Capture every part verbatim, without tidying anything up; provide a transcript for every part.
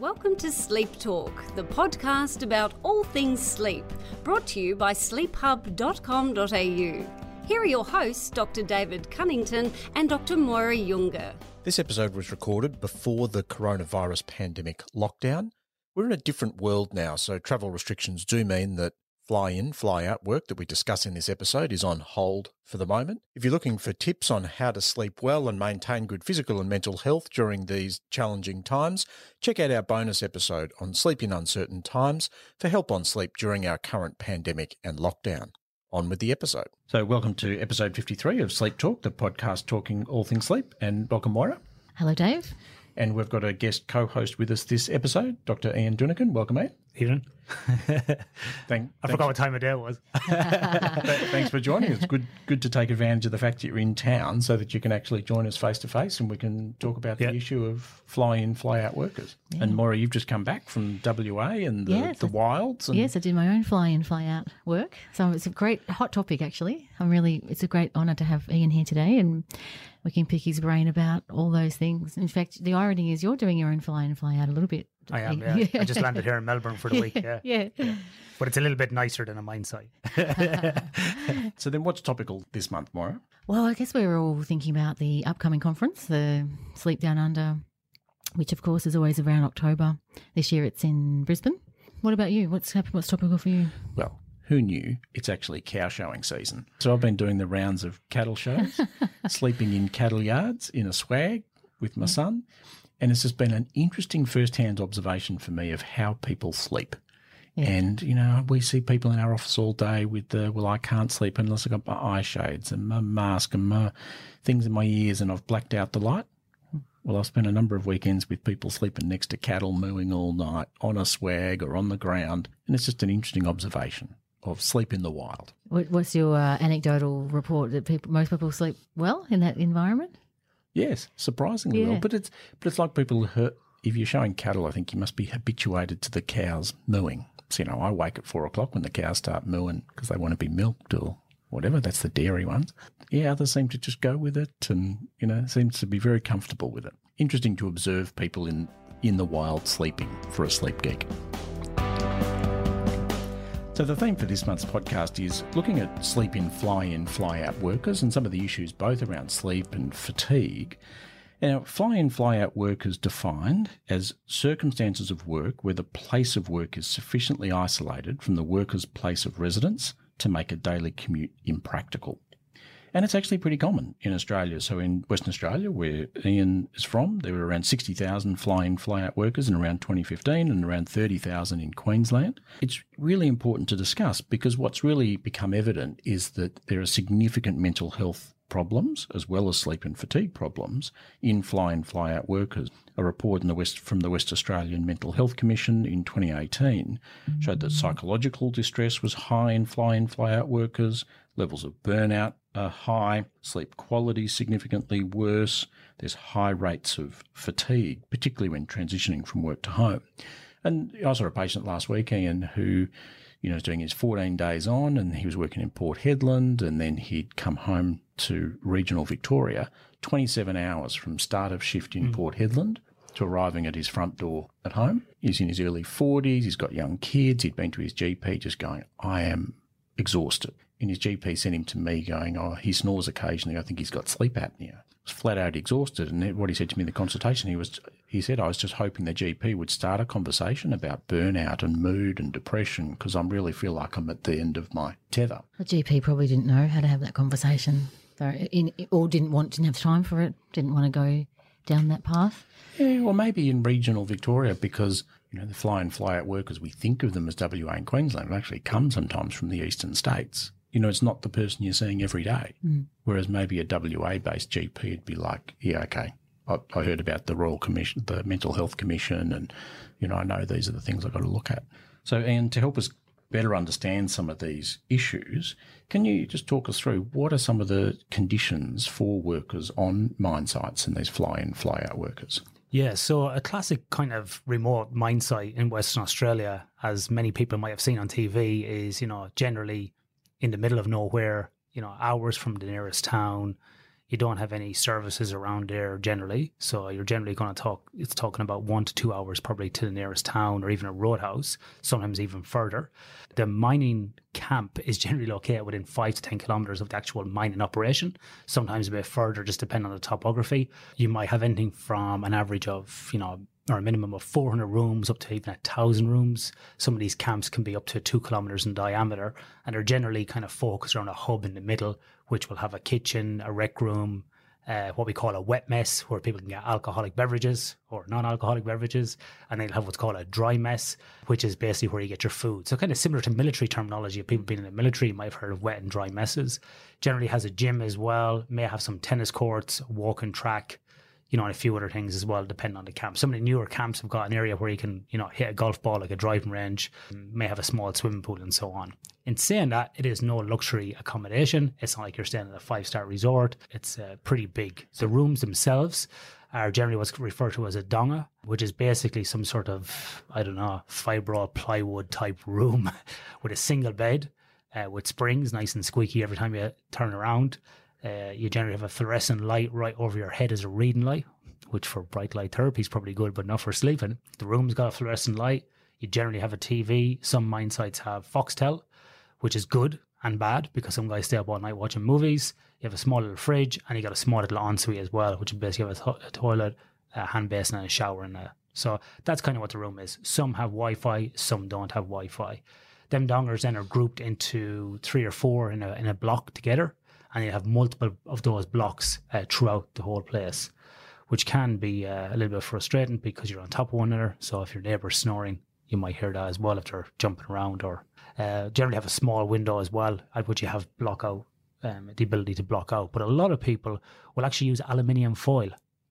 Welcome to Sleep Talk, the podcast about all things sleep, brought to you by sleep hub dot com dot a u. Here are your hosts, Doctor David Cunnington and Doctor Moira Junger. This episode was recorded before the coronavirus pandemic lockdown. We're in a different world now, so travel restrictions do mean that fly-in, fly-out work that we discuss in this episode is on hold for the moment. If you're looking for tips on how to sleep well and maintain good physical and mental health during these challenging times, check out our bonus episode on sleep in uncertain times for help on sleep during our current pandemic and lockdown. On with the episode. So welcome to episode fifty-three of Sleep Talk, the podcast talking all things sleep. And welcome, Moira. Hello, Dave. And we've got a guest co-host with us this episode, Doctor Ian Dunican. Welcome, Ian. Ian. Thank, I forgot what time of day it was. Thanks for joining us. Good good to take advantage of the fact that you're in town so that you can actually join us face-to-face and we can talk about yep. the issue of fly-in, fly-out workers. Yeah. And, Maura, you've just come back from W A and the, yes, the wilds. And yes, I did my own fly-in, fly-out work. So it's a great hot topic, actually. I'm really – it's a great honour to have Ian here today and we can pick his brain about all those things. In fact, the irony is you're doing your own fly-in, fly-out a little bit. I am, yeah. I just landed here in Melbourne for the yeah, week, yeah. yeah. yeah. But it's a little bit nicer than a mine site. So then what's topical this month, Moira? Well, I guess we were all thinking about the upcoming conference, the Sleep Down Under, which, of course, is always around October. This year it's in Brisbane. What about you? What's happened? What's topical for you? Well, who knew it's actually cow showing season? So I've been doing the rounds of cattle shows, sleeping in cattle yards in a swag with my son. And it's just been an interesting first-hand observation for me of how people sleep. Yeah. And, you know, we see people in our office all day with the, well, I can't sleep unless I've got my eye shades and my mask and my things in my ears and I've blacked out the light. Well, I've spent a number of weekends with people sleeping next to cattle mooing all night on a swag or on the ground. And it's just an interesting observation of sleep in the wild. What's your uh, anecdotal report that people, most people sleep well in that environment? Yes, surprisingly yeah. well. But it's but it's like people who, if you're showing cattle, I think you must be habituated to the cows mooing. So, you know, I wake at four o'clock when the cows start mooing because they want to be milked or whatever. That's the dairy ones. Yeah, others seem to just go with it and, you know, seems to be very comfortable with it. Interesting to observe people in, in the wild sleeping for a sleep geek. So the theme for this month's podcast is looking at sleep-in, fly-in, fly-out workers and some of the issues both around sleep and fatigue. Now, fly-in, fly-out work is defined as circumstances of work where the place of work is sufficiently isolated from the worker's place of residence to make a daily commute impractical. And it's actually pretty common in Australia. So in Western Australia, where Ian is from, there were around sixty thousand fly-in, fly-out workers in around twenty fifteen and around thirty thousand in Queensland. It's really important to discuss because what's really become evident is that there are significant mental health problems as well as sleep and fatigue problems in fly-in, fly-out workers. A report in the West, from the West Australian Mental Health Commission in twenty eighteen mm-hmm. showed that psychological distress was high in fly-in, fly-out workers, levels of burnout are high, sleep quality significantly worse, there's high rates of fatigue, particularly when transitioning from work to home. And I saw a patient last week, Ian, who, you know, was doing his fourteen days on and he was working in Port Hedland and then he'd come home to regional Victoria, twenty-seven hours from start of shift in mm. Port Hedland to arriving at his front door at home. He's in his early forties, he's got young kids, he'd been to his G P just going, I am exhausted. And his G P sent him to me going, oh, he snores occasionally. I think he's got sleep apnea. He was flat out exhausted. And what he said to me in the consultation, he was, he said, I was just hoping the G P would start a conversation about burnout and mood and depression because I really feel like I'm at the end of my tether. The G P probably didn't know how to have that conversation in, or didn't want, didn't have time for it, didn't want to go down that path. Yeah, or maybe in regional Victoria because, you know, the fly-in, fly-out workers, we think of them as W A and Queensland, but actually come sometimes from the eastern states. You know, it's not the person you're seeing every day. Mm. Whereas maybe a W A-based G P would be like, yeah, okay, I, I heard about the Royal Commission, the Mental Health Commission, and, you know, I know these are the things I've got to look at. So, Ian, to help us better understand some of these issues, can you just talk us through what are some of the conditions for workers on mine sites and these fly-in, fly-out workers? Yeah, so a classic kind of remote mine site in Western Australia, as many people might have seen on T V, is, you know, generally in the middle of nowhere, you know, hours from the nearest town, you don't have any services around there generally. So you're generally going to talk, it's talking about one to two hours probably to the nearest town or even a roadhouse, sometimes even further. The mining camp is generally located within five to ten kilometres of the actual mining operation, sometimes a bit further, just depending on the topography. You might have anything from an average of, you know, or a minimum of four hundred rooms up to even one thousand rooms. Some of these camps can be up to two kilometres in diameter, and are generally kind of focused around a hub in the middle, which will have a kitchen, a rec room, uh, what we call a wet mess, where people can get alcoholic beverages or non-alcoholic beverages, and they'll have what's called a dry mess, which is basically where you get your food. So kind of similar to military terminology. If people being in the military, you might have heard of wet and dry messes. Generally has a gym as well, may have some tennis courts, walking track, you know, and a few other things as well, depending on the camp. Some of the newer camps have got an area where you can, you know, hit a golf ball, like a driving range, may have a small swimming pool and so on. In saying that, it is no luxury accommodation. It's not like you're staying at a five-star resort. It's uh, pretty big. The rooms themselves are generally what's referred to as a donga, which is basically some sort of, I don't know, fibro plywood type room with a single bed uh, with springs, nice and squeaky every time you turn around. Uh, you generally have a fluorescent light right over your head as a reading light, which for bright light therapy is probably good, but not for sleeping. The room's got a fluorescent light. You generally have a T V. Some mine sites have Foxtel, which is good and bad because some guys stay up all night watching movies. You have a small little fridge, and you got a small little ensuite as well, which basically has a toilet, a hand basin, and a shower in there. So that's kind of what the room is. Some have Wi-Fi, some don't have Wi-Fi. Them dongers then are grouped into three or four in a in a block together. And you have multiple of those blocks uh, throughout the whole place, which can be uh, a little bit frustrating because you're on top of one another. So if your neighbour's snoring, you might hear that as well if they're jumping around. Or uh, generally have a small window as well at which you have block out, um, the ability to block out. But a lot of people will actually use aluminium foil,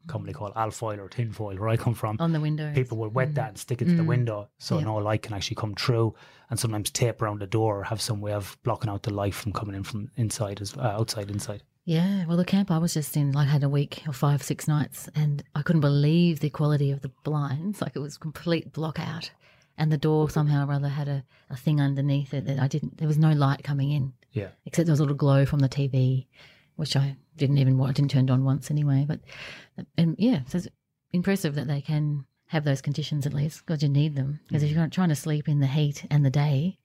commonly called alfoil or tin foil, where I come from. On the windows. People will wet mm. that and stick it to mm. the window so yeah. no light can actually come through, and sometimes tape around the door or have some way of blocking out the light from coming in from inside, as uh, outside, inside. Yeah, well, the camp I was just in, like, had a week or five, six nights, and I couldn't believe the quality of the blinds. Like, it was complete block out, and the door somehow or other had a, a thing underneath it that I didn't, there was no light coming in. Yeah. Except there was a little glow from the T V, which I didn't even watch, I didn't turn it on once anyway. But and yeah, so it's impressive that they can have those conditions at least, because you need them. Because mm-hmm. if you're trying to sleep in the heat and the day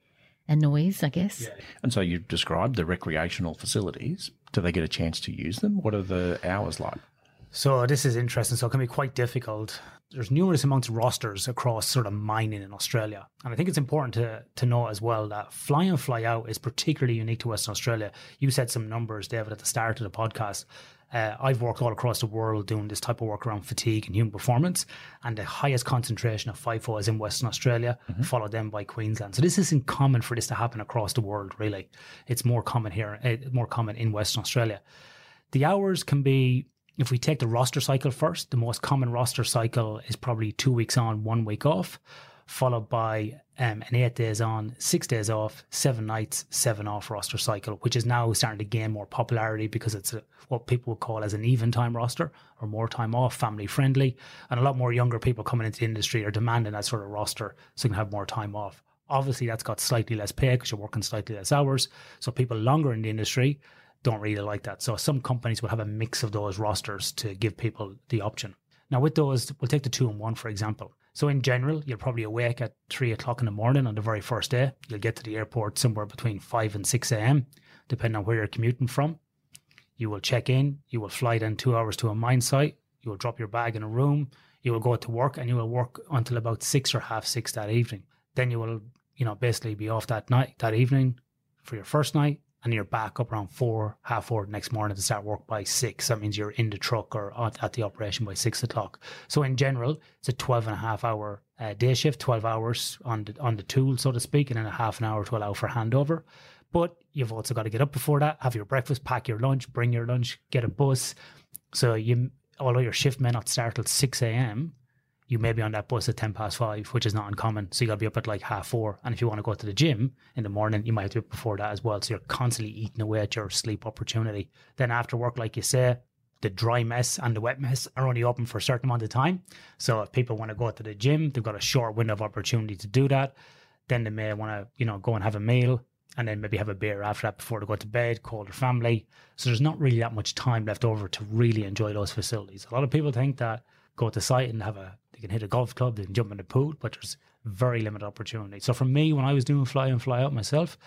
and noise, I guess. Yeah. And so you've described the recreational facilities. Do they get a chance to use them? What are the hours like? So this is interesting. So it can be quite difficult. There's numerous amounts of rosters across sort of mining in Australia. And I think it's important to to know as well that fly in, fly out is particularly unique to Western Australia. You said some numbers, David, at the start of the podcast. Uh, I've worked all across the world doing this type of work around fatigue and human performance, and the highest concentration of FIFO is in Western Australia, mm-hmm. followed then by Queensland. So this isn't common for this to happen across the world, really. It's more common here, uh, more common in Western Australia. The hours can be... If we take the roster cycle first, the most common roster cycle is probably two weeks on, one week off, followed by um, an eight days on, six days off, seven nights, seven off roster cycle, which is now starting to gain more popularity because it's a, what people would call as an even time roster, or more time off, family friendly. And a lot more younger people coming into the industry are demanding that sort of roster so you can have more time off. Obviously, that's got slightly less pay because you're working slightly less hours. So people longer in the industry don't really like that. So some companies will have a mix of those rosters to give people the option. Now with those, we'll take the two and one, for example. So in general, you're probably awake at three o'clock in the morning on the very first day. You'll get to the airport somewhere between five and six a.m, depending on where you're commuting from. You will check in, you will fly then two hours to a mine site, you will drop your bag in a room, you will go to work, and you will work until about six or half six that evening. Then you will, you know, basically be off that night, that evening for your first night. And you're back up around four, half four the next morning to start work by six. That means you're in the truck or at the operation by six o'clock. So in general, it's a twelve and a half hour uh, day shift, twelve hours on the, on the tool, so to speak, and then a half an hour to allow for handover. But you've also got to get up before that, have your breakfast, pack your lunch, bring your lunch, get a bus. So you, although your shift may not start till six a.m., you may be on that bus at ten past five, which is not uncommon. So you got to be up at like half four. And if you want to go to the gym in the morning, you might have to do it before that as well. So you're constantly eating away at your sleep opportunity. Then after work, like you say, the dry mess and the wet mess are only open for a certain amount of time. So if people want to go to the gym, they've got a short window of opportunity to do that. Then they may want to, you know, go and have a meal. and then maybe have a beer after that before they go to bed, call their family. So there's not really that much time left over to really enjoy those facilities. A lot of people think that go to site and have a, they can hit a golf club, they can jump in the pool, but there's very limited opportunity. So for me, when I was doing fly in, fly out myself,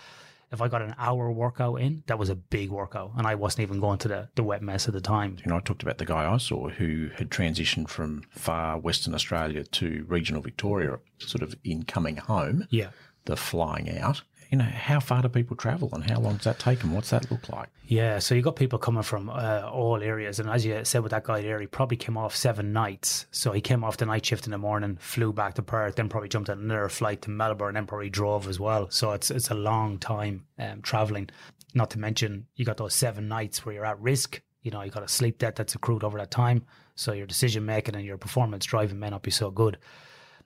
if I got an hour workout in, that was a big workout, and I wasn't even going to the, the wet mess at the time. You know, I talked about the guy I saw who had transitioned from far Western Australia to regional Victoria, sort of in coming home, yeah, the flying out. You know, how far do people travel and how long does that take and what's that look like? Yeah, so you've got people coming from uh, all areas. And as you said with that guy there, he probably came off seven nights. So he came off the night shift in the morning, flew back to Perth, then probably jumped on another flight to Melbourne and then probably drove as well. So it's it's a long time um, travelling. Not to mention you got those seven nights where you're at risk. You know, you got a sleep debt that's accrued over that time. So your decision making and your performance driving may not be so good.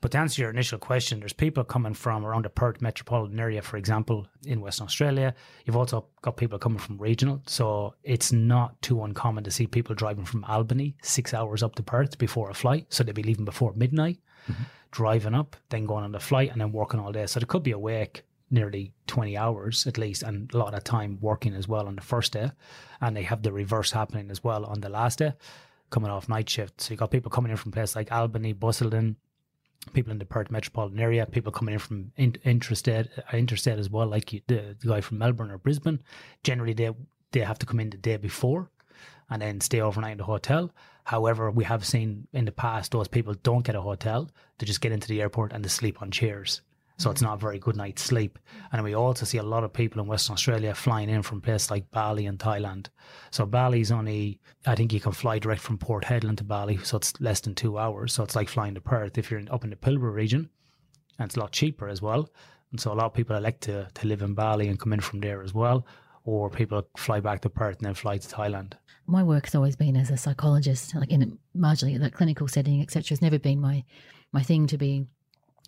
But to answer your initial question, there's people coming from around the Perth metropolitan area, for example, in Western Australia. You've also got people coming from regional. So it's not too uncommon to see people driving from Albany six hours up to Perth before a flight. So they'd be leaving before midnight, mm-hmm. driving up, then going on the flight and then working all day. So they could be awake nearly twenty hours at least, and a lot of time working as well on the first day. And they have the reverse happening as well on the last day, coming off night shift. So you've got people coming in from places like Albany, Busselton, people in the Perth metropolitan area, people coming in from in, interstate, interstate as well, like you, the, the guy from Melbourne or Brisbane. Generally, they they have to come in the day before and then stay overnight in the hotel. However, we have seen in the past those people don't get a hotel. They just get into the airport and they sleep on chairs. So it's not a very good night's sleep. And we also see a lot of people in Western Australia flying in from places like Bali and Thailand. So Bali's only, I think you can fly direct from Port Hedland to Bali, so it's less than two hours. So it's like flying to Perth if you're in, up in the Pilbara region, and it's a lot cheaper as well. And so a lot of people elect to, to live in Bali and come in from there as well. Or people fly back to Perth and then fly to Thailand. My work's always been as a psychologist, like in a, marginally in a clinical setting, et cetera. It's never been my, my thing to be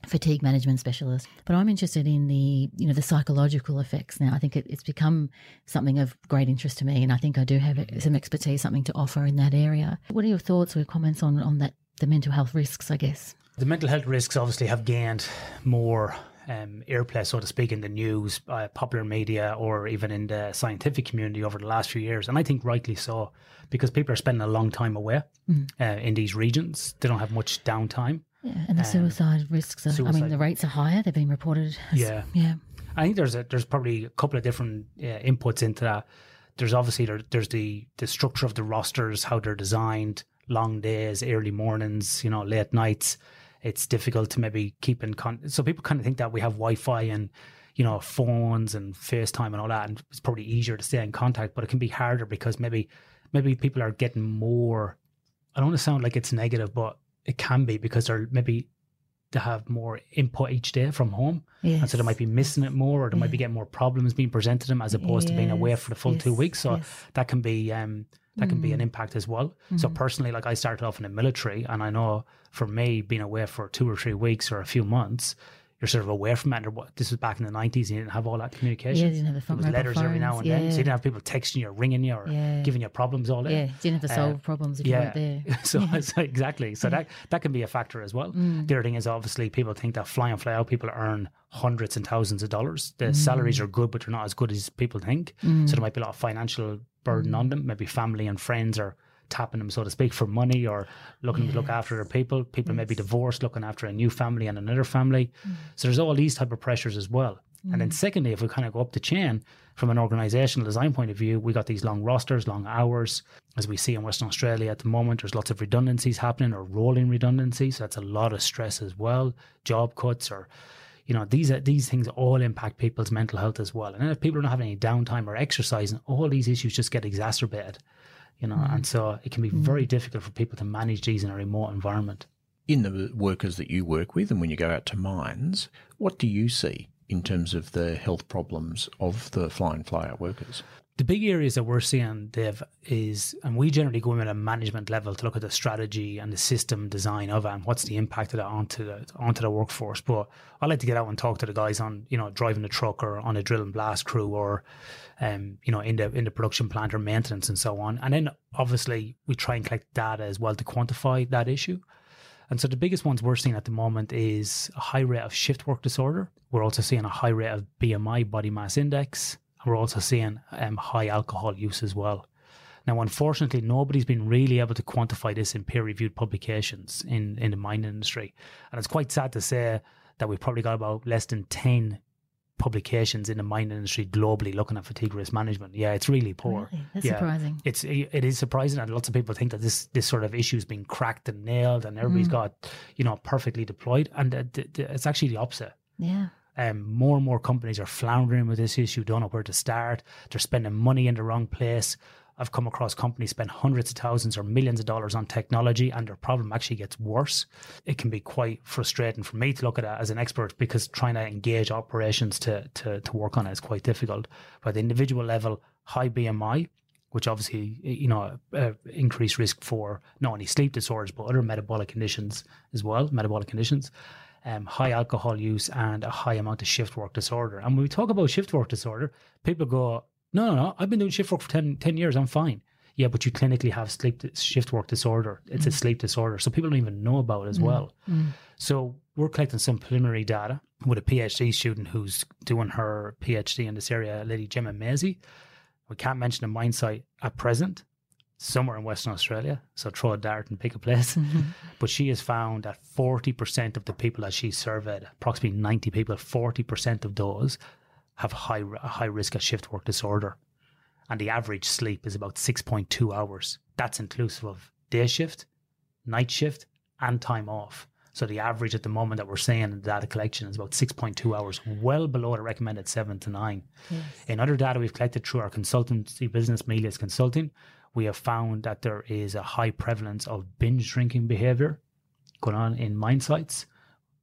fatigue management specialist, but I'm interested in the, you know, the psychological effects now. I think it, it's become something of great interest to me, and I think I do have some expertise, something to offer in that area. What are your thoughts or comments on, on that, the mental health risks, I guess? The mental health risks obviously have gained more um, airplay, so to speak, in the news, uh, popular media, or even in the scientific community over the last few years. And I think rightly so, because people are spending a long time away mm. uh, in these regions. They don't have much downtime. Yeah, and the suicide um, risks, are, suicide. I mean, the rates are higher. They've been reported. As, yeah. yeah. I think there's a, there's probably a couple of different uh, inputs into that. There's obviously, there, there's the, the structure of the rosters, how they're designed, long days, early mornings, you know, late nights. It's difficult to maybe keep in contact. So people kind of think that we have Wi-Fi and, you know, phones and FaceTime and all that, and it's probably easier to stay in contact, but it can be harder because maybe maybe people are getting more, I don't want to sound like it's negative, but it can be because they're maybe to have more input each day from home. Yes. And so they might be missing it more, or they yeah. might be getting more problems being presented to them as opposed yes. to being away for the full yes. two weeks. So yes. that can be um, that mm. can be an impact as well. Mm-hmm. So personally, like I started off in the military, and I know for me, being away for two or three weeks or a few months, you're sort of away from it. Or this was back in the nineties, and you didn't have all that communication. Yeah, you didn't have the phone. There was letters phones, every now and yeah. then. So you didn't have people texting you or ringing you or yeah. giving you problems all day. Yeah, you didn't have to solve uh, problems if yeah. you weren't there. so, yeah. so exactly. So yeah. that, that can be a factor as well. Mm. The other thing is obviously people think that fly and fly out people earn hundreds and thousands of dollars. The mm. salaries are good, but they're not as good as people think. Mm. So there might be a lot of financial burden mm. on them. Maybe family and friends are tapping them, so to speak, for money, or looking yes. to look after their people. People yes. may be divorced, looking after a new family and another family. Mm. So there's all these type of pressures as well. Mm. And then secondly, if we kind of go up the chain from an organisational design point of view, we got these long rosters, long hours. As we see in Western Australia at the moment, there's lots of redundancies happening, or rolling redundancies. So that's a lot of stress as well. Job cuts, or, you know, these are, these things all impact people's mental health as well. And then if people don't have any downtime or exercising, all these issues just get exacerbated. You know, mm. and so it can be mm. very difficult for people to manage these in a remote environment. In the workers that you work with and when you go out to mines, what do you see in terms of the health problems of the fly-in, fly-out workers? The big areas that we're seeing, Dave, is, and we generally go in at a management level to look at the strategy and the system design of it and what's the impact of that onto the, onto the workforce. But I like to get out and talk to the guys on, you know, driving the truck or on a drill and blast crew, or, um, you know, in the, in the production plant or maintenance and so on. And then obviously we try and collect data as well to quantify that issue. And so the biggest ones we're seeing at the moment is a high rate of shift work disorder. We're also seeing a high rate of B M I, body mass index. And we're also seeing um, high alcohol use as well. Now, unfortunately, nobody's been really able to quantify this in peer-reviewed publications in, in the mining industry. And it's quite sad to say that we've probably got about less than ten publications in the mining industry globally looking at fatigue risk management. Yeah, it's really poor. Really? That's yeah. surprising. It's, it is surprising. And lots of people think that this, this sort of issue has been cracked and nailed and everybody's mm. got, you know, perfectly deployed. And th- th- it's actually the opposite. Yeah. Um, more and more companies are floundering with this issue, don't know where to start. They're spending money in the wrong place. I've come across companies spend hundreds of thousands or millions of dollars on technology and their problem actually gets worse. It can be quite frustrating for me to look at that as an expert, because trying to engage operations to, to, to work on it is quite difficult. But at the individual level, high B M I, which obviously, you know, uh, increased risk for not only sleep disorders, but other metabolic conditions as well, metabolic conditions, um, high alcohol use and a high amount of shift work disorder. And when we talk about shift work disorder, people go, No, no, no, I've been doing shift work for ten, ten years. I'm fine. Yeah, but you clinically have sleep shift work disorder. It's mm. a sleep disorder. So people don't even know about it as mm. well. Mm. So we're collecting some preliminary data with a PhD student who's doing her PhD in this area, a lady, Gemma Mazie. We can't mention the mine site at present, somewhere in Western Australia. So throw a dart and pick a place. Mm-hmm. But she has found that forty percent of the people that she surveyed, approximately ninety people, forty percent of those have high high risk of shift work disorder. And the average sleep is about six point two hours. That's inclusive of day shift, night shift, and time off. So the average at the moment that we're seeing in the data collection is about six point two hours, well below the recommended seven to nine. Yes. In other data we've collected through our consultancy business, Milius Consulting, we have found that there is a high prevalence of binge drinking behavior going on in mine sites.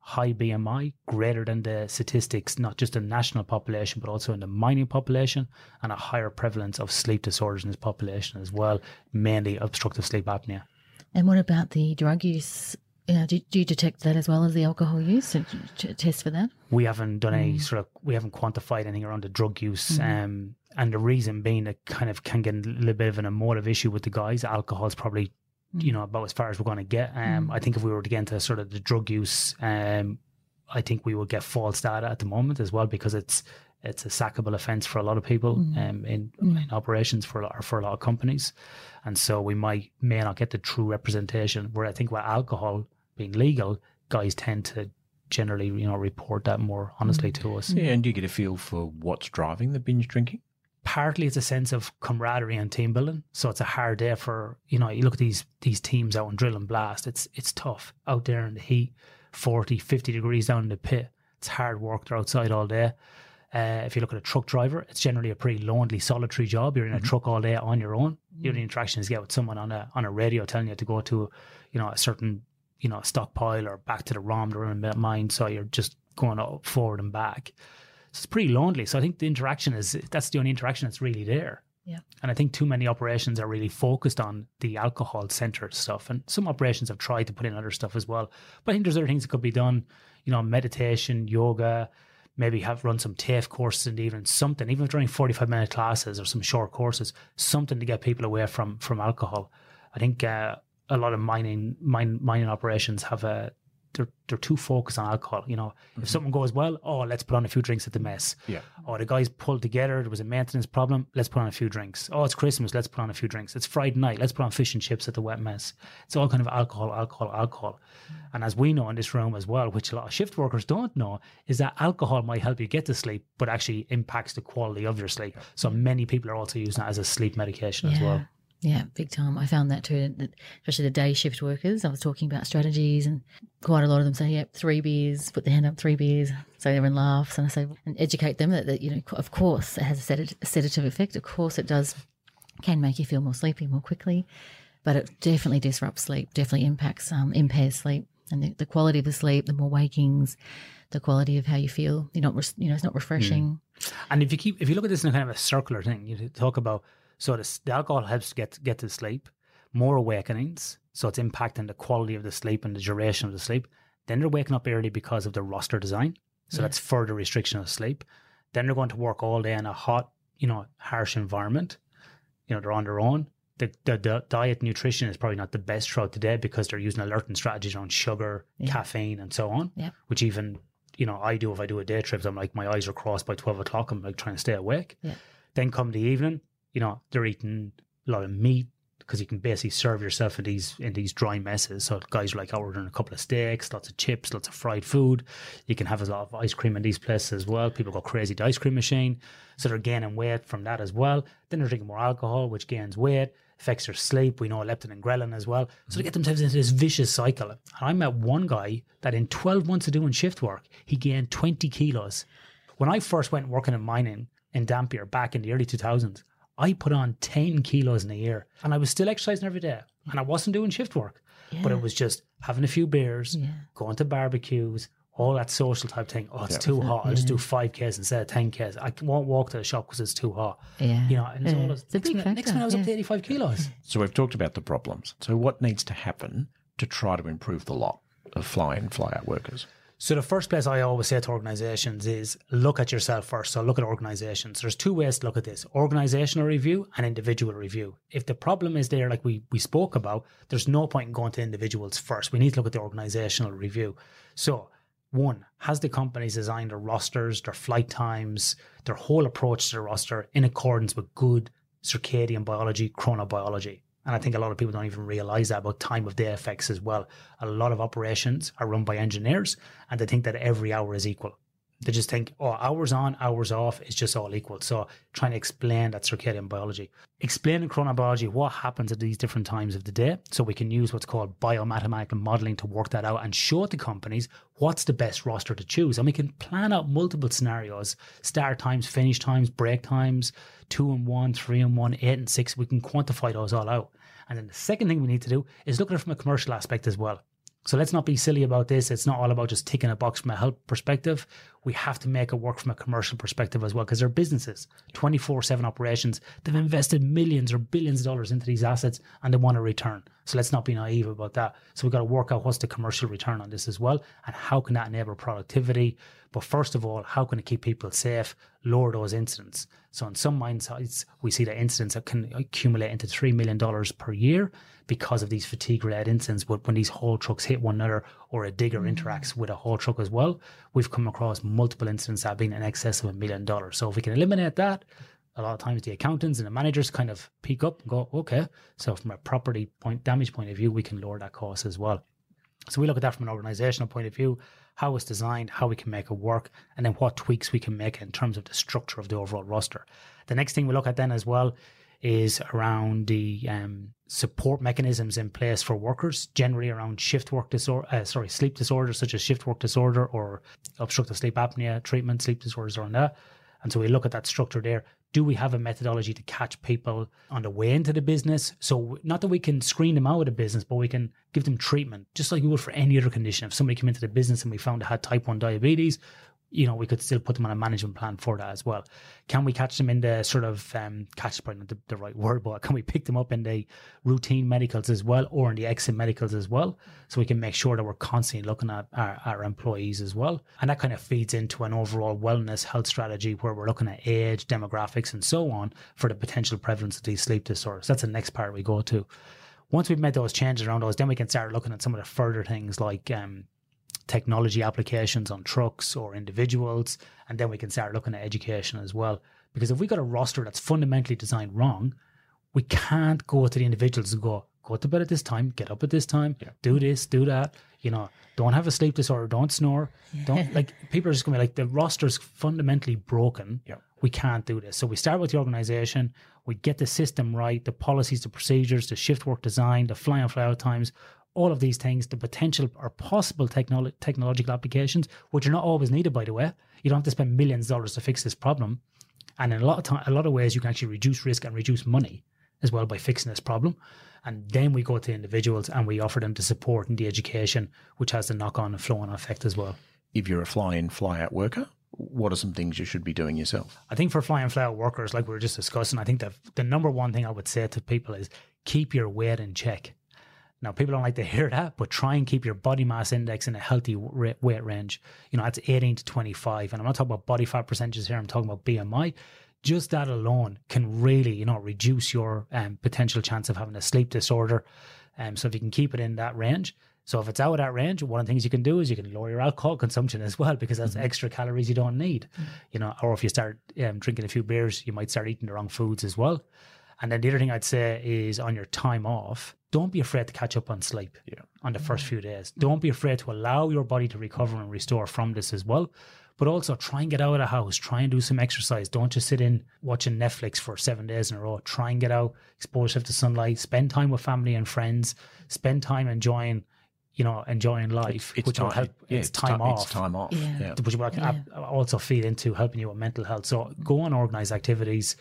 High B M I, greater than the statistics, not just in the national population, but also in the mining population, and a higher prevalence of sleep disorders in this population as well, mainly obstructive sleep apnea. And what about the drug use? You know, do, do you detect that as well as the alcohol use? Do you t- test for that? We haven't done mm. any sort of, we haven't quantified anything around the drug use. Mm. Um, and the reason being that kind of can get a little bit of an emotive issue with the guys. Alcohol is probably, you know, about as far as we're going to get. Um, mm. I think if we were to get into sort of the drug use, um, I think we would get false data at the moment as well, because it's it's a sackable offence for a lot of people mm. um, in, mm. in operations for a lot, for a lot of companies, and so we might may not get the true representation. Where I think with alcohol being legal, guys tend to generally, you know, report that more honestly mm. to us. Yeah, and do you get a feel for what's driving the binge drinking? Partly it's a sense of camaraderie and team building. So it's a hard day for, you know, you look at these these teams out on drill and blast. It's it's tough out there in the heat, forty, fifty degrees down in the pit. It's hard work. They're outside all day. Uh, if you look at a truck driver, it's generally a pretty lonely, solitary job. You're in mm-hmm. a truck all day on your own. Mm-hmm. The only interaction is get with someone on a on a radio telling you to go to, you know, a certain, you know, stockpile or back to the ROM, the room in mine. So you're just going up, forward and back. So it's pretty lonely. So I think the interaction is, that's the only interaction that's really there. Yeah. And I think too many operations are really focused on the alcohol-centered stuff. And some operations have tried to put in other stuff as well. But I think there's other things that could be done, you know, meditation, yoga, maybe have run some TAFE courses in the evening, something, even during forty-five minute classes or some short courses, something to get people away from from alcohol. I think uh, a lot of mining mine, mining operations have a, They're, they're too focused on alcohol. You know, mm-hmm. if something goes well, oh, let's put on a few drinks at the mess. Yeah. Oh, the guys pulled together. There was a maintenance problem. Let's put on a few drinks. Oh, it's Christmas. Let's put on a few drinks. It's Friday night. Let's put on fish and chips at the wet mess. It's all kind of alcohol, alcohol, alcohol. Mm-hmm. And as we know in this room as well, which a lot of shift workers don't know, is that alcohol might help you get to sleep, but actually impacts the quality of your sleep. So many people are also using that as a sleep medication yeah. as well. Yeah, big time. I found that too, that especially the day shift workers. I was talking about strategies and quite a lot of them say, yep, three beers, put their hand up, three beers. So everyone laughs and I say, and educate them that, that you know, of course it has a sedative, a sedative effect. Of course it does, can make you feel more sleepy more quickly, but it definitely disrupts sleep, definitely impacts, um, impairs sleep. And the, the quality of the sleep, the more wakings, the quality of how you feel, you're not, re- you know, it's not refreshing. Mm. And if you keep, if you look at this in a kind of a circular thing, you talk about, so the, the alcohol helps to get, get to sleep, more awakenings. So it's impacting the quality of the sleep and the duration of the sleep. Then they're waking up early because of the roster design. So yes. that's further restriction of sleep. Then they're going to work all day in a hot, you know, harsh environment. You know, they're on their own. the, the, the diet nutrition is probably not the best route today because they're using alerting strategies around sugar, yeah. caffeine, and so on, yeah. which even, you know, I do if I do a day trip. I'm like, my eyes are crossed by twelve o'clock. I'm like trying to stay awake. Yeah. Then come the evening, you know, they're eating a lot of meat because you can basically serve yourself in these in these dry messes. So guys are like ordering a couple of steaks, lots of chips, lots of fried food. You can have a lot of ice cream in these places as well. People go crazy, the ice cream machine. So they're gaining weight from that as well. Then they're drinking more alcohol, which gains weight, affects your sleep. We know leptin and ghrelin as well. So they get themselves into this vicious cycle. And I met one guy that in twelve months of doing shift work, he gained twenty kilos. When I first went working in mining in Dampier back in the early two thousands, I put on ten kilos in a year and I was still exercising every day and I wasn't doing shift work, yeah. but it was just having a few beers, yeah. going to barbecues, all that social type thing. Oh, it's yeah. too hot. Yeah. I'll just do five Ks instead of ten Ks. I won't walk to the shop because it's too hot. Yeah. You know, and it's yeah. all those, it's next, a big minute, next minute I was yeah. up to eighty-five kilos. So we've talked about the problems. So what needs to happen to try to improve the lot of fly in, fly out workers? So the first place I always say to organisations is look at yourself first. So look at organisations. There's two ways to look at this, organisational review and individual review. If the problem is there, like we, we spoke about, there's no point in going to individuals first. We need to look at the organisational review. So one, has the companies designed their rosters, their flight times, their whole approach to the roster in accordance with good circadian biology, chronobiology? And I think a lot of people don't even realise that about time of day effects as well. A lot of operations are run by engineers and they think that every hour is equal. They just think, oh, hours on, hours off, it's just all equal. So trying to explain that circadian biology. Explaining chronobiology, what happens at these different times of the day. So we can use what's called biomathematical modelling to work that out and show the companies what's the best roster to choose. And we can plan out multiple scenarios, start times, finish times, break times, two and one, three and one, eight and six. We can quantify those all out. And then the second thing we need to do is look at it from a commercial aspect as well. So let's not be silly about this. It's not all about just ticking a box from a health perspective. We have to make it work from a commercial perspective as well because they're businesses, twenty-four seven operations. They've invested millions or billions of dollars into these assets and they want a return. So let's not be naive about that. So we've got to work out what's the commercial return on this as well and how can that enable productivity? But first of all, how can it keep people safe, lower those incidents? So in some mine sites, we see that incidents that can accumulate into three million dollars per year because of these fatigue-related incidents. But when these haul trucks hit one another or a digger interacts with a haul truck as well, we've come across multiple incidents that have been in excess of a million dollars. So if we can eliminate that, a lot of times the accountants and the managers kind of peek up and go, okay, so from a property point, damage point of view, we can lower that cost as well. So we look at that from an organizational point of view, how it's designed, how we can make it work, and then what tweaks we can make in terms of the structure of the overall roster. The next thing we look at then as well is around the um, support mechanisms in place for workers, generally around shift work disorder, uh, sorry, sleep disorders such as shift work disorder or obstructive sleep apnea treatment, sleep disorders are on that. And so we look at that structure there. Do we have a methodology to catch people on the way into the business? So not that we can screen them out of the business, but we can give them treatment, just like we would for any other condition. If somebody came into the business and we found they had type one diabetes, you know, we could still put them on a management plan for that as well. Can we catch them in the sort of, um, catch is probably not the, the right word, but can we pick them up in the routine medicals as well or in the exit medicals as well? So we can make sure that we're constantly looking at our, our employees as well. And that kind of feeds into an overall wellness health strategy where we're looking at age, demographics and so on for the potential prevalence of these sleep disorders. That's the next part we go to. Once we've made those changes around those, then we can start looking at some of the further things like, um, technology applications on trucks or individuals, and then we can start looking at education as well. Because if we got a roster that's fundamentally designed wrong, we can't go to the individuals and go, go to bed at this time, get up at this time, yeah. do this, do that, you know, don't have a sleep disorder, don't snore, yeah. don't, like, people are just going to be like, the roster's fundamentally broken, yeah. we can't do this. So we start with the organisation, we get the system right, the policies, the procedures, the shift work design, the fly-in, fly-out times, all of these things, the potential or possible technolo- technological applications, which are not always needed, by the way. You don't have to spend millions of dollars to fix this problem. And in a lot of time, a lot of ways, you can actually reduce risk and reduce money as well by fixing this problem. And then we go to individuals and we offer them the support and the education, which has the knock-on and flow-on effect as well. If you're a fly-in, fly-out worker, what are some things you should be doing yourself? I think for fly-in, fly-out workers, like we were just discussing, I think that the number one thing I would say to people is keep your weight in check. Now, people don't like to hear that, but try and keep your body mass index in a healthy weight range. You know, that's eighteen to twenty-five. And I'm not talking about body fat percentages here. I'm talking about B M I. just that alone can really, you know, reduce your um, potential chance of having a sleep disorder. Um, so if you can keep it in that range. So if it's out of that range, one of the things you can do is you can lower your alcohol consumption as well, because that's mm-hmm. extra calories you don't need, mm-hmm. you know, or if you start um, drinking a few beers, you might start eating the wrong foods as well. And then the other thing I'd say is on your time off, don't be afraid to catch up on sleep yeah. on the first few days. Don't be afraid to allow your body to recover and restore from this as well. But also try and get out of the house. Try and do some exercise. Don't just sit in watching Netflix for seven days in a row. Try and get out, expose yourself to sunlight, spend time with family and friends, spend time enjoying you know, enjoying life, it's which time, will help. Yeah, it's, it's time t- off. It's time off. Yeah. Yeah. Which will yeah. also feed into helping you with mental health. So go on organised activities,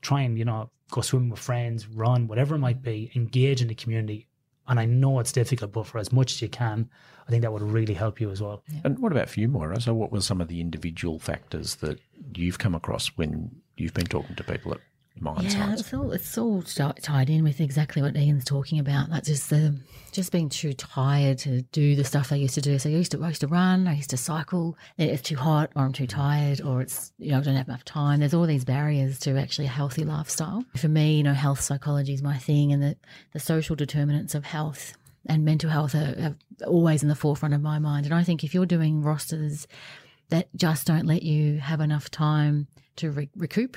try and, you know, go swim with friends, run, whatever it might be, engage in the community. And I know it's difficult, but for as much as you can, I think that would really help you as well. Yeah. And what about for you, Moira? So what were some of the individual factors that you've come across when you've been talking to people at Mind yeah, science? it's all it's all tied in with exactly what Ian's talking about. That's just the just being too tired to do the stuff I used to do. So I used to I used to run, I used to cycle. It's too hot, or I'm too tired, or it's you know I don't have enough time. There's all these barriers to actually a healthy lifestyle. For me, you know, health psychology is my thing, and the the social determinants of health and mental health are, are always in the forefront of my mind. And I think if you're doing rosters that just don't let you have enough time to re- recoup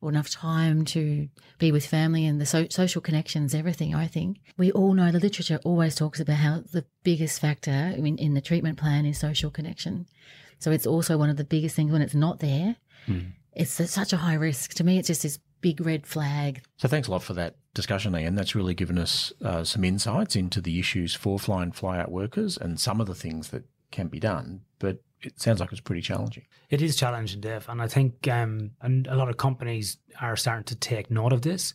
or enough time to be with family and the so- social connections, everything, I think. We all know the literature always talks about how the biggest factor I mean, in the treatment plan is social connection. So it's also one of the biggest things when it's not there. Mm. It's such a high risk. To me, it's just this big red flag. So thanks a lot for that discussion, Ian. That's really given us uh, some insights into the issues for fly and fly out workers and some of the things that can be done. But it sounds like it's pretty challenging. It is challenging, Dave. And I think um, and a lot of companies are starting to take note of this.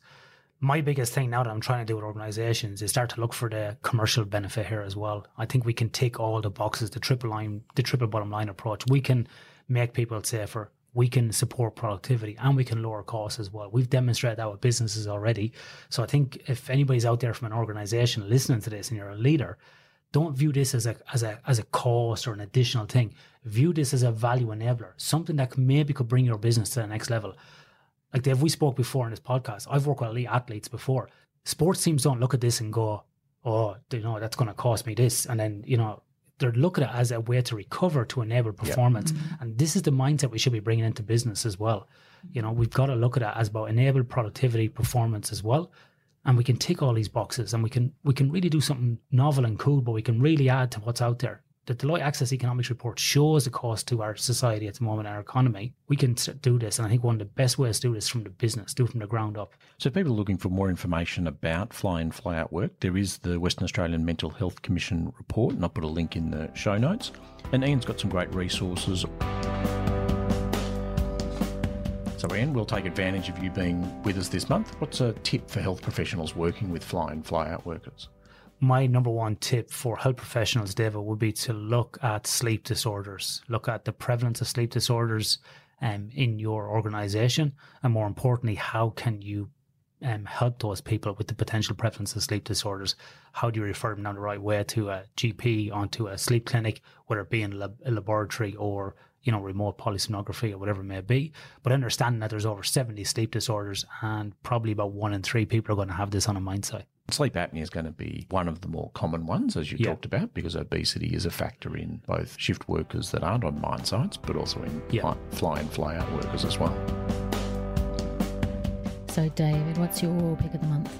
My biggest thing now that I'm trying to do with organisations is start to look for the commercial benefit here as well. I think we can tick all the boxes, the triple line, the triple bottom line approach. We can make people safer. We can support productivity and we can lower costs as well. We've demonstrated that with businesses already. So I think if anybody's out there from an organisation listening to this and you're a leader, don't view this as a as a as a cost or an additional thing. View this as a value enabler, something that maybe could bring your business to the next level. Like Dave, we spoke before in this podcast. I've worked with elite athletes before. Sports teams don't look at this and go, "Oh, you know, that's going to cost me this," and then you know they're looking at it as a way to recover to enable performance. Yep. Mm-hmm. And this is the mindset we should be bringing into business as well. You know, we've got to look at it as about enable productivity, performance as well. And we can tick all these boxes and we can we can really do something novel and cool, but we can really add to what's out there. The Deloitte Access Economics Report shows the cost to our society at the moment, our economy. We can do this. And I think one of the best ways to do this is from the business, do it from the ground up. So if people are looking for more information about fly-in, fly-out work, there is the Western Australian Mental Health Commission report, and I'll put a link in the show notes. And Ian's got some great resources. So Ian, we'll take advantage of you being with us this month. What's a tip for health professionals working with fly and fly out workers? My number one tip for health professionals, David, would be to look at sleep disorders, look at the prevalence of sleep disorders um, in your organisation, and more importantly, how can you um, help those people with the potential prevalence of sleep disorders? How do you refer them down the right way to a G P, onto a sleep clinic, whether it be in lab- a laboratory or you know, remote polysomnography or whatever it may be. But understanding that there's over seventy sleep disorders and probably about one in three people are going to have this on a mindset. Sleep apnea is going to be one of the more common ones, as you yeah. talked about, because obesity is a factor in both shift workers that aren't on mine sites, but also in yeah. fly and fly out workers as well. So David, what's your pick of the month?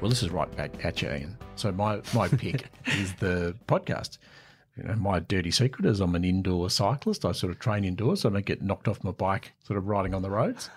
Well, this is right back at you, Ian. So my, my pick is the podcast. You know, my dirty secret is I'm an indoor cyclist. I sort of train indoors so I don't get knocked off my bike sort of riding on the roads.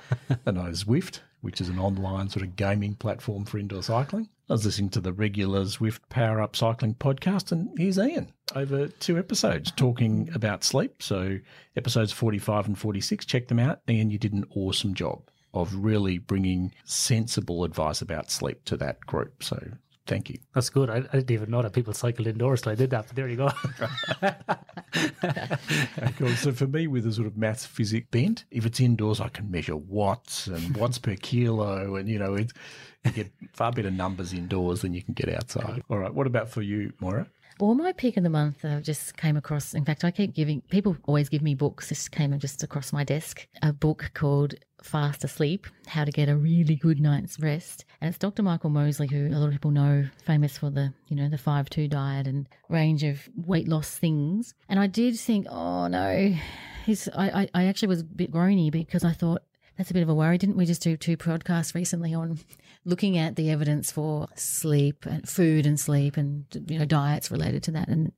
And I Zwift, which is an online sort of gaming platform for indoor cycling. I was listening to the regular Zwift Power Up Cycling podcast, and here's Ian over two episodes talking about sleep. So episodes forty-five and forty-six, check them out. Ian, you did an awesome job of really bringing sensible advice about sleep to that group. So thank you. That's good. I, I didn't even know that people cycled indoors till I did that, but there you go. Cool. So for me, with a sort of maths physics bent, if it's indoors, I can measure watts and watts per kilo, and you know, it, you get far better numbers indoors than you can get outside. All right. What about for you, Moira? Well, my pick of the month I've just came across, in fact, I keep giving, people always give me books. This came just across my desk, a book called Fast Asleep, How to Get a Really Good Night's Rest. And it's Doctor Michael Mosley, who a lot of people know, famous for the, you know, the five two diet and range of weight loss things. And I did think, oh no, his, I, I actually was a bit groany because I thought, that's a bit of a worry. Didn't we just do two podcasts recently on looking at the evidence for sleep and food and sleep and, you know, diets related to that, and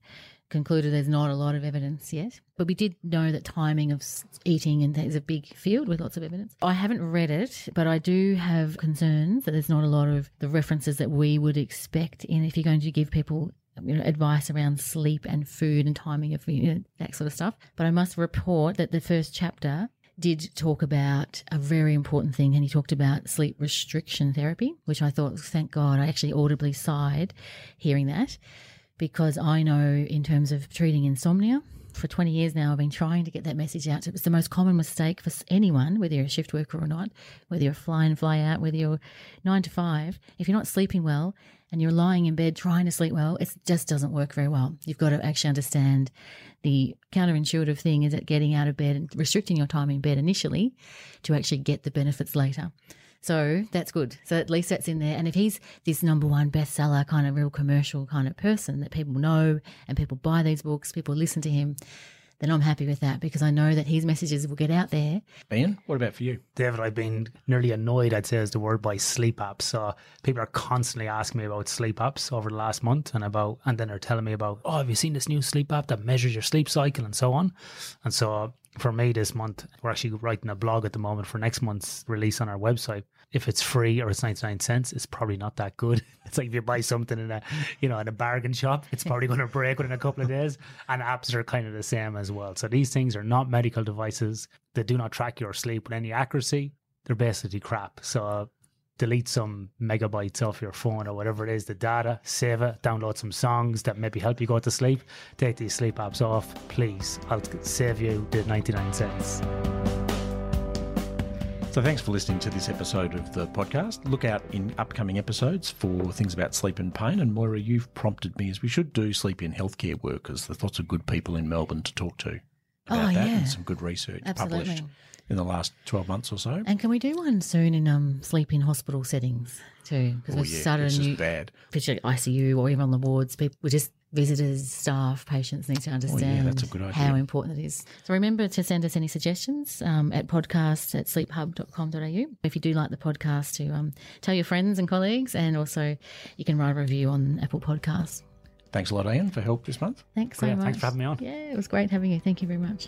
concluded there's not a lot of evidence yet. But we did know that timing of eating and is a big field with lots of evidence. I haven't read it, but I do have concerns that there's not a lot of the references that we would expect in if you're going to give people, you know, advice around sleep and food and timing of, you know, that sort of stuff. But I must report that the first chapter did talk about a very important thing, and he talked about sleep restriction therapy, which I thought, thank God, I actually audibly sighed hearing that, because I know in terms of treating insomnia, for twenty years now I've been trying to get that message out. It's the most common mistake for anyone, whether you're a shift worker or not, whether you're fly in, fly out, whether you're nine to five, if you're not sleeping well and you're lying in bed trying to sleep well, it just doesn't work very well. You've got to actually understand the counterintuitive thing is that getting out of bed and restricting your time in bed initially to actually get the benefits later. So that's good. So at least that's in there. And if he's this number one bestseller kind of real commercial kind of person that people know and people buy these books, people listen to him, then I'm happy with that, because I know that his messages will get out there. Ian, what about for you? David, I've been nearly annoyed, I'd say is the word, by sleep apps. So people are constantly asking me about sleep apps over the last month and about, and then they're telling me about, oh, have you seen this new sleep app that measures your sleep cycle and so on? And so for me this month, we're actually writing a blog at the moment for next month's release on our website. If it's free or it's ninety-nine cents, it's probably not that good. It's like if you buy something in a, you know, in a bargain shop, it's probably going to break within a couple of days. And apps are kind of the same as well. So these things are not medical devices. They do not track your sleep with any accuracy. They're basically crap. So uh, delete some megabytes off your phone or whatever it is, the data, save it, download some songs that maybe help you go to sleep. Take these sleep apps off, please. I'll save you the ninety-nine cents. So thanks for listening to this episode of the podcast. Look out in upcoming episodes for things about sleep and pain. And Moira, you've prompted me, as we should do, sleep in healthcare workers. There's lots of good people in Melbourne to talk to about oh, that yeah. and some good research Absolutely. published in the last twelve months or so. And can we do one soon in um, sleep in hospital settings too? Because oh, we've yeah, started it's a new, bad. particularly I C U or even on the wards, people, we're just visitors, staff, patients need to understand oh, yeah, how important it is. So remember to send us any suggestions um, at podcast at sleep hub dot com dot a u. If you do like the podcast, to um, tell your friends and colleagues, and also you can write a review on Apple Podcasts. Thanks a lot, Ian, for help this month. Thanks so yeah, much. Thanks for having me on. Yeah, it was great having you. Thank you very much.